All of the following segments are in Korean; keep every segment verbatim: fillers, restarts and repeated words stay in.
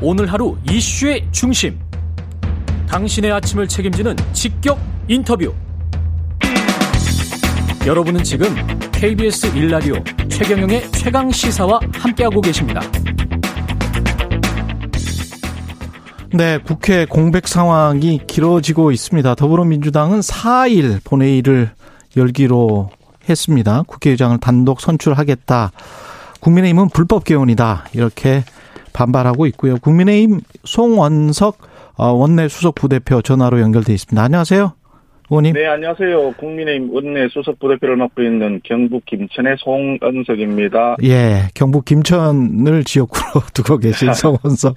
오늘 하루 이슈의 중심, 당신의 아침을 책임지는 직격 인터뷰. 여러분은 지금 케이비에스 일라디오 최경영의 최강시사와 함께하고 계십니다. 네, 국회 공백 상황이 길어지고 있습니다. 더불어민주당은 사 일 본회의를 열기로 했습니다. 국회의장을 단독 선출하겠다. 국민의힘은 불법 개헌이다. 이렇게 반발하고 있고요. 국민의힘 송원석 원내 수석 부대표 전화로 연결돼 있습니다. 안녕하세요, 의원님. 네, 안녕하세요. 국민의힘 원내 수석 부대표를 맡고 있는 경북 김천의 송원석입니다. 예, 경북 김천을 지역구로 두고 계신 송원석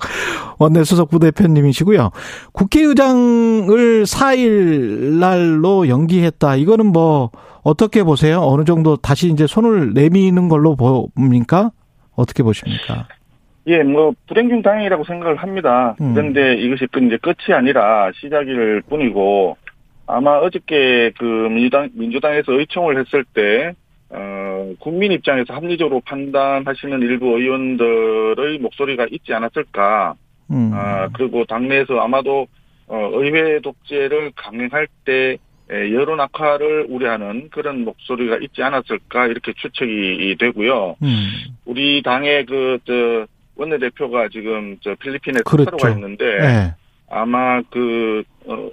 원내 수석 부대표님이시고요. 국회의장을 사 일 날로 연기했다. 이거는 뭐 어떻게 보세요? 어느 정도 다시 이제 손을 내미는 걸로 봅니까? 어떻게 보십니까? 예, 뭐, 불행중 다행이라고 생각을 합니다. 그런데 음. 이것이 이제 끝이 아니라 시작일 뿐이고, 아마 어저께 그 민주당, 민주당에서 의총을 했을 때, 어, 국민 입장에서 합리적으로 판단하시는 일부 의원들의 목소리가 있지 않았을까. 음. 아, 그리고 당내에서 아마도, 어, 의회 독재를 강행할 때, 여론 악화를 우려하는 그런 목소리가 있지 않았을까, 이렇게 추측이 되고요. 음. 우리 당의 그, 저, 원내대표가 지금 저 필리핀에 특파로 가 있는데, 네. 아마 그 어,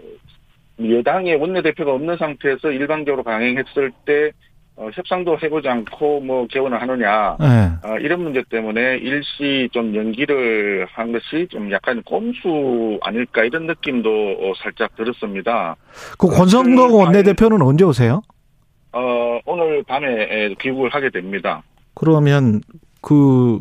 여당의 원내대표가 없는 상태에서 일방적으로 강행했을 때 어, 협상도 해보지 않고 뭐 개원을 하느냐, 네. 어, 이런 문제 때문에 일시 좀 연기를 한 것이 좀 약간 꼼수 아닐까, 이런 느낌도 어, 살짝 들었습니다. 그 권성동 원내대표는 언제 오세요? 어, 오늘 밤에 귀국을 하게 됩니다. 그러면 그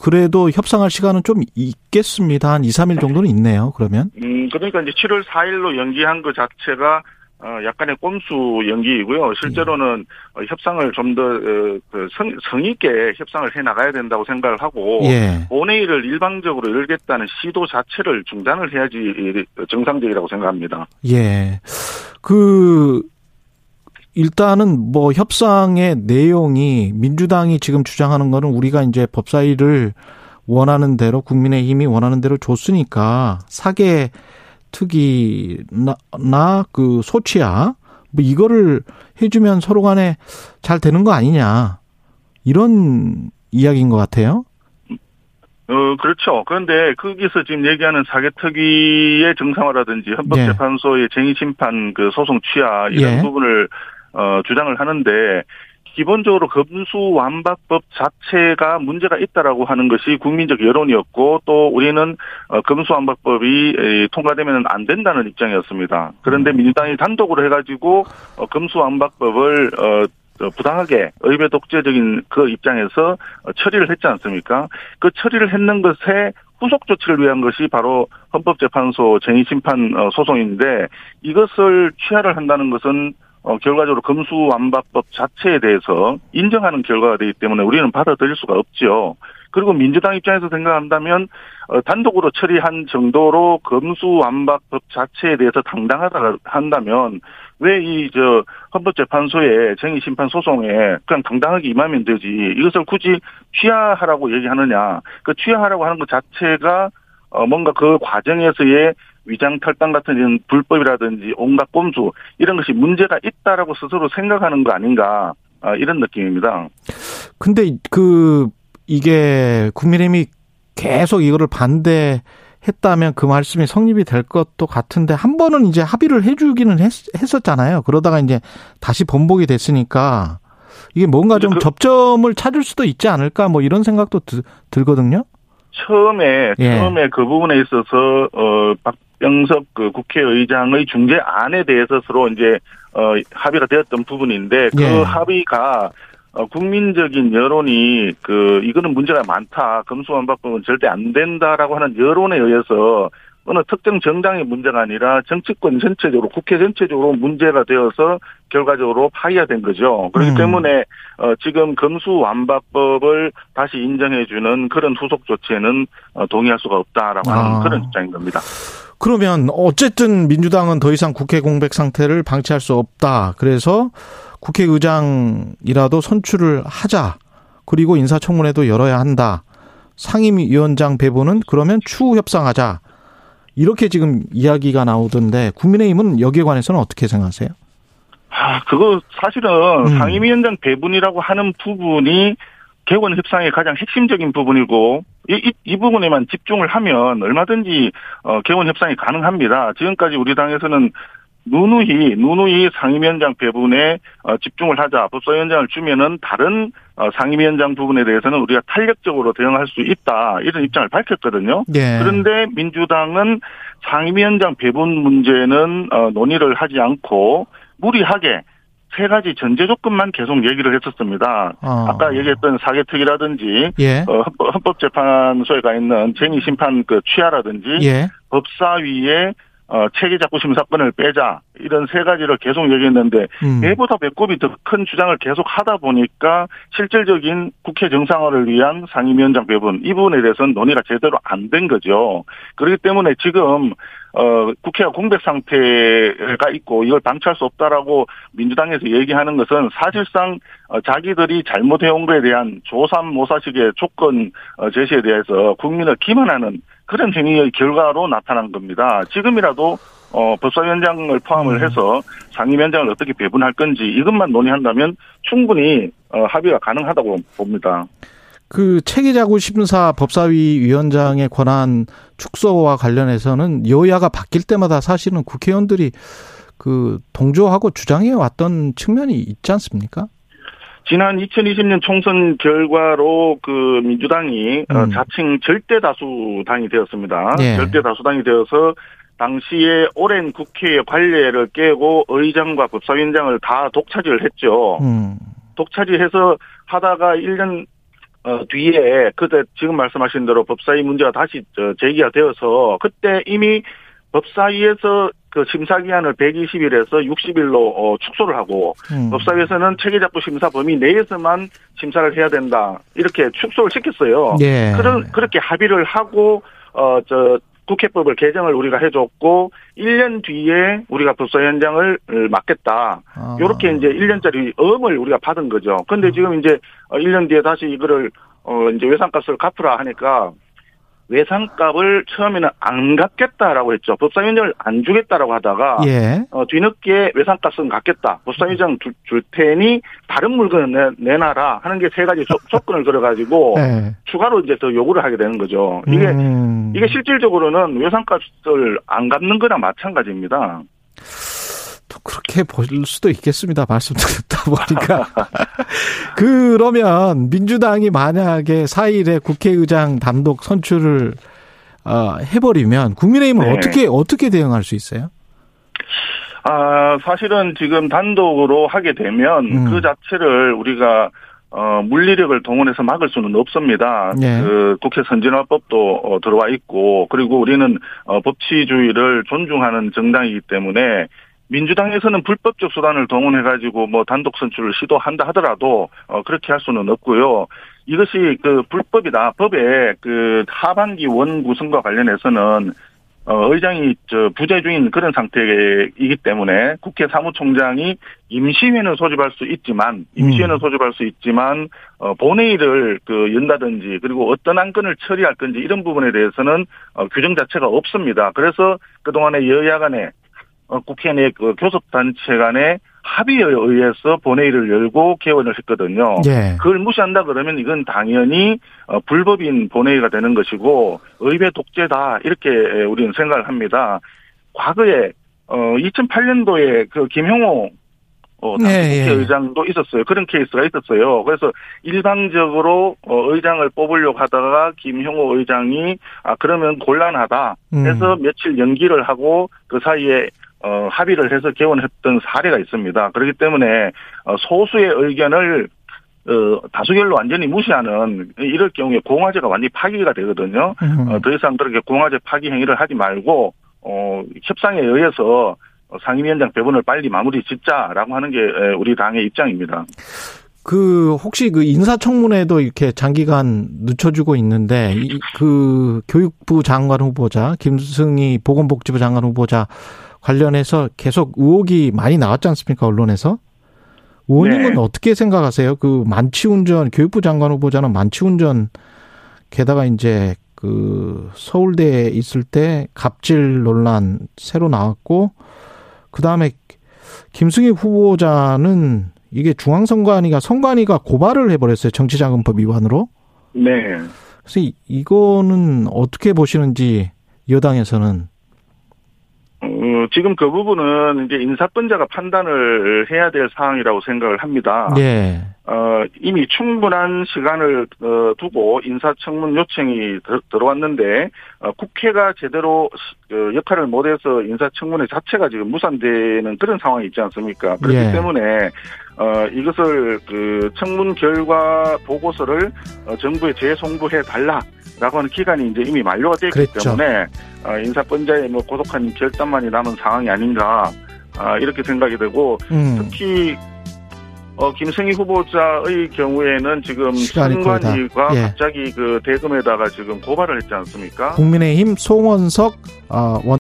그래도 협상할 시간은 좀 있겠습니다. 한 이, 삼 일 정도는 있네요, 그러면. 음, 그러니까 이제 칠월 사일로 연기한 것 자체가, 어, 약간의 꼼수 연기이고요. 실제로는 예. 협상을 좀 더, 어, 성, 성의있게 협상을 해 나가야 된다고 생각을 하고, 예. 본회의를 일방적으로 열겠다는 시도 자체를 중단을 해야지 정상적이라고 생각합니다. 예. 그, 일단은 뭐 협상의 내용이 민주당이 지금 주장하는 거는 우리가 이제 법사위를 원하는 대로 국민의힘이 원하는 대로 줬으니까 사개 특위나 그 소치야 뭐 이거를 해주면 서로 간에 잘 되는 거 아니냐, 이런 이야기인 것 같아요. 어, 그렇죠. 그런데 거기서 지금 얘기하는 사개특위의 정상화라든지 헌법재판소의 쟁의심판 그 소송 취하 이런 예. 부분을 어, 주장을 하는데, 기본적으로 검수완박법 자체가 문제가 있다라고 하는 것이 국민적 여론이었고, 또 우리는 어, 검수완박법이 통과되면 안 된다는 입장이었습니다. 그런데 민주당이 단독으로 해가지고 어, 검수완박법을 어, 부당하게 의회 독재적인 그 입장에서 처리를 했지 않습니까? 그 처리를 했는 것에 후속 조치를 위한 것이 바로 헌법재판소 쟁의심판 소송인데, 이것을 취하를 한다는 것은 결과적으로 검수완박법 자체에 대해서 인정하는 결과가 되기 때문에 우리는 받아들일 수가 없죠. 그리고 민주당 입장에서 생각한다면 단독으로 처리한 정도로 검수완박법 자체에 대해서 당당하다 한다면 왜 이 저 헌법재판소의 쟁의심판 소송에 그냥 당당하게 임하면 되지, 이것을 굳이 취하하라고 얘기하느냐. 그 취하하라고 하는 것 자체가 뭔가 그 과정에서의 위장탈당 같은 이런 불법이라든지 온갖 꼼수 이런 것이 문제가 있다라고 스스로 생각하는 거 아닌가, 이런 느낌입니다. 근데 그 이게 국민의힘이 계속 이거를 반대했다면 그 말씀이 성립이 될 것도 같은데, 한 번은 이제 합의를 해주기는 했, 했었잖아요. 그러다가 이제 다시 번복이 됐으니까 이게 뭔가 좀 그, 접점을 찾을 수도 있지 않을까, 뭐 이런 생각도 드, 들거든요. 처음에 예. 처음에 그 부분에 있어서 어, 박병석 그 국회의장의 중재안에 대해서 서로 이제 어, 합의가 되었던 부분인데 그 예. 합의가 어, 국민적인 여론이 그 이거는 문제가 많다, 검수완박법은 절대 안 된다라고 하는 여론에 의해서 어느 특정 정당의 문제가 아니라 정치권 전체적으로, 국회 전체적으로 문제가 되어서 결과적으로 파기가 된 거죠. 그렇기 음. 때문에 어, 지금 검수완박법을 다시 인정해주는 그런 후속 조치에는 어, 동의할 수가 없다라고 하는 아. 그런 입장인 겁니다. 그러면 어쨌든 민주당은 더 이상 국회 공백 상태를 방치할 수 없다. 그래서 국회의장이라도 선출을 하자. 그리고 인사청문회도 열어야 한다. 상임위원장 배분은 그러면 추후 협상하자. 이렇게 지금 이야기가 나오던데 국민의힘은 여기에 관해서는 어떻게 생각하세요? 아, 그거 사실은 음. 상임위원장 배분이라고 하는 부분이 개원 협상의 가장 핵심적인 부분이고 이, 이, 이 부분에만 집중을 하면 얼마든지 어, 개원 협상이 가능합니다. 지금까지 우리 당에서는 누누이 누누이 상임위원장 배분에 어, 집중을 하자. 법사위원장을 주면은 다른 어, 상임위원장 부분에 대해서는 우리가 탄력적으로 대응할 수 있다. 이런 입장을 밝혔거든요. 예. 그런데 민주당은 상임위원장 배분 문제는 어, 논의를 하지 않고 무리하게 세 가지 전제 조건만 계속 얘기를 했었습니다. 어. 아까 얘기했던 사개특위라든지 예. 어, 헌법, 헌법재판소에 가 있는 제니 심판 그 취하라든지 예. 법사위에 어, 체계작구 심사권을 빼자 이런 세 가지를 계속 얘기했는데 음. 배보다 배꼽이 더 큰 주장을 계속 하다 보니까 실질적인 국회 정상화를 위한 상임위원장 배분 이 부분에 대해서는 논의가 제대로 안 된 거죠. 그렇기 때문에 지금 어, 국회가 공백 상태가 있고 이걸 방치할 수 없다라고 민주당에서 얘기하는 것은 사실상 어, 자기들이 잘못해온 것에 대한 조삼모사식의 조건 어, 제시에 대해서 국민을 기만하는 그런 행위의 결과로 나타난 겁니다. 지금이라도 어, 법사위원장을 포함을 해서 상임위원장을 어떻게 배분할 건지 이것만 논의한다면 충분히 어, 합의가 가능하다고 봅니다. 그 체계자구 심사 법사위 위원장의 권한 축소와 관련해서는 여야가 바뀔 때마다 사실은 국회의원들이 그 동조하고 주장해 왔던 측면이 있지 않습니까? 지난 이천이십 년 총선 결과로 그 민주당이 음. 자칭 절대다수당이 되었습니다. 예. 절대다수당이 되어서 당시에 오랜 국회의 관례를 깨고 의장과 법사위원장을 다 독차지를 했죠. 음. 독차지해서 하다가 일 년 어, 뒤에 그때 지금 말씀하신 대로 법사위 문제가 다시 제기가 되어서 그때 이미 법사위에서 그 심사기한을 백이십 일에서 육십 일로 어, 축소를 하고 음. 법사위에서는 체계작구 심사 범위 내에서만 심사를 해야 된다 이렇게 축소를 시켰어요. 예. 그런 그렇게 합의를 하고 어, 저 국회법을 개정을 우리가 해줬고 일 년 뒤에 우리가 법사위원장을 맡겠다. 아. 이렇게 이제 일 년짜리 엄을 우리가 받은 거죠. 그런데 지금 이제 일 년 뒤에 다시 이거를 어, 이제 외상값을 갚으라 하니까. 외상값을 처음에는 안 갚겠다라고 했죠. 법사위원장을 안 주겠다라고 하다가 예. 어, 뒤늦게 외상값은 갚겠다. 법사위원장 줄, 줄 테니 다른 물건을 내, 내놔라 하는 게 세 가지 조, 조건을 걸어가지고 네. 추가로 이제 더 요구를 하게 되는 거죠. 이게 음. 이게 실질적으로는 외상값을 안 갚는 거나 마찬가지입니다. 또 그렇게 볼 수도 있겠습니다. 말씀 듣다 보니까. 그러면 민주당이 만약에 사 일에 국회의장 단독 선출을 해버리면 국민의힘은 네. 어떻게 어떻게 대응할 수 있어요? 아 사실은 지금 단독으로 하게 되면 음. 그 자체를 우리가 어, 물리력을 동원해서 막을 수는 없습니다. 네. 그 국회 선진화법도 어, 들어와 있고 그리고 우리는 어, 법치주의를 존중하는 정당이기 때문에. 민주당에서는 불법적 수단을 동원해가지고 뭐 단독 선출을 시도한다 하더라도 어 그렇게 할 수는 없고요. 이것이 그 불법이다. 법의 그 하반기 원 구성과 관련해서는 어 의장이 저 부재 중인 그런 상태이기 때문에 국회 사무총장이 임시회는 소집할 수 있지만 임시회는 소집할 수 있지만 어 본회의를 그 연다든지 그리고 어떤 안건을 처리할 건지 이런 부분에 대해서는 어 규정 자체가 없습니다. 그래서 그 동안에 여야 간에 어, 국회 내 그 교섭단체 간의 합의에 의해서 본회의를 열고 개원을 했거든요. 예. 그걸 무시한다 그러면 이건 당연히 어, 불법인 본회의가 되는 것이고 의회 독재다 이렇게 우리는 생각을 합니다. 과거에 어, 이천팔 년도에 그 김형호 어, 네, 국회의장도 예. 있었어요. 그런 케이스가 있었어요. 그래서 일방적으로 어, 의장을 뽑으려고 하다가 김형호 의장이 아 그러면 곤란하다 해서 음. 며칠 연기를 하고 그 사이에 어, 합의를 해서 개원했던 사례가 있습니다. 그렇기 때문에 어, 소수의 의견을 어, 다수결로 완전히 무시하는 이럴 경우에 공화제가 완전히 파기가 되거든요. 음. 어, 더 이상 그렇게 공화제 파기 행위를 하지 말고 어, 협상에 의해서 상임위원장 배분을 빨리 마무리 짓자라고 하는 게 우리 당의 입장입니다. 그 혹시 그 인사청문회도 이렇게 장기간 늦춰주고 있는데 그 교육부 장관 후보자 김승희 보건복지부 장관 후보자 관련해서 계속 의혹이 많이 나왔지 않습니까 언론에서? 의원님은 네. 어떻게 생각하세요? 그 만취운전 교육부 장관 후보자는 만취운전 게다가 이제 그 서울대에 있을 때 갑질 논란 새로 나왔고, 그 다음에 김승희 후보자는 이게 중앙선관위가 선관위가 고발을 해버렸어요. 정치자금법 위반으로. 네. 그래서 이거는 어떻게 보시는지 여당에서는. 어, 지금 그 부분은 이제 인사권자가 판단을 해야 될 사항이라고 생각을 합니다. 네. 어, 이미 충분한 시간을 어, 두고 인사청문 요청이 들, 들어왔는데 어, 국회가 제대로 어, 역할을 못해서 인사청문회 자체가 지금 무산되는 그런 상황이 있지 않습니까? 그렇기 네. 때문에 어, 이것을 그 청문 결과 보고서를 어, 정부에 재송부해 달라라고 하는 기간이 이제 이미 만료가 되기 그랬죠. 때문에 어, 인사권자의 뭐 고독한 결단만이 남은 상황이 아닌가 어, 이렇게 생각이 되고 음. 특히. 어, 김승희 후보자의 경우에는 지금 선관위가 예. 갑자기 그 대검에다가 지금 고발을 했지 않습니까? 국민의힘 송원석 어, 원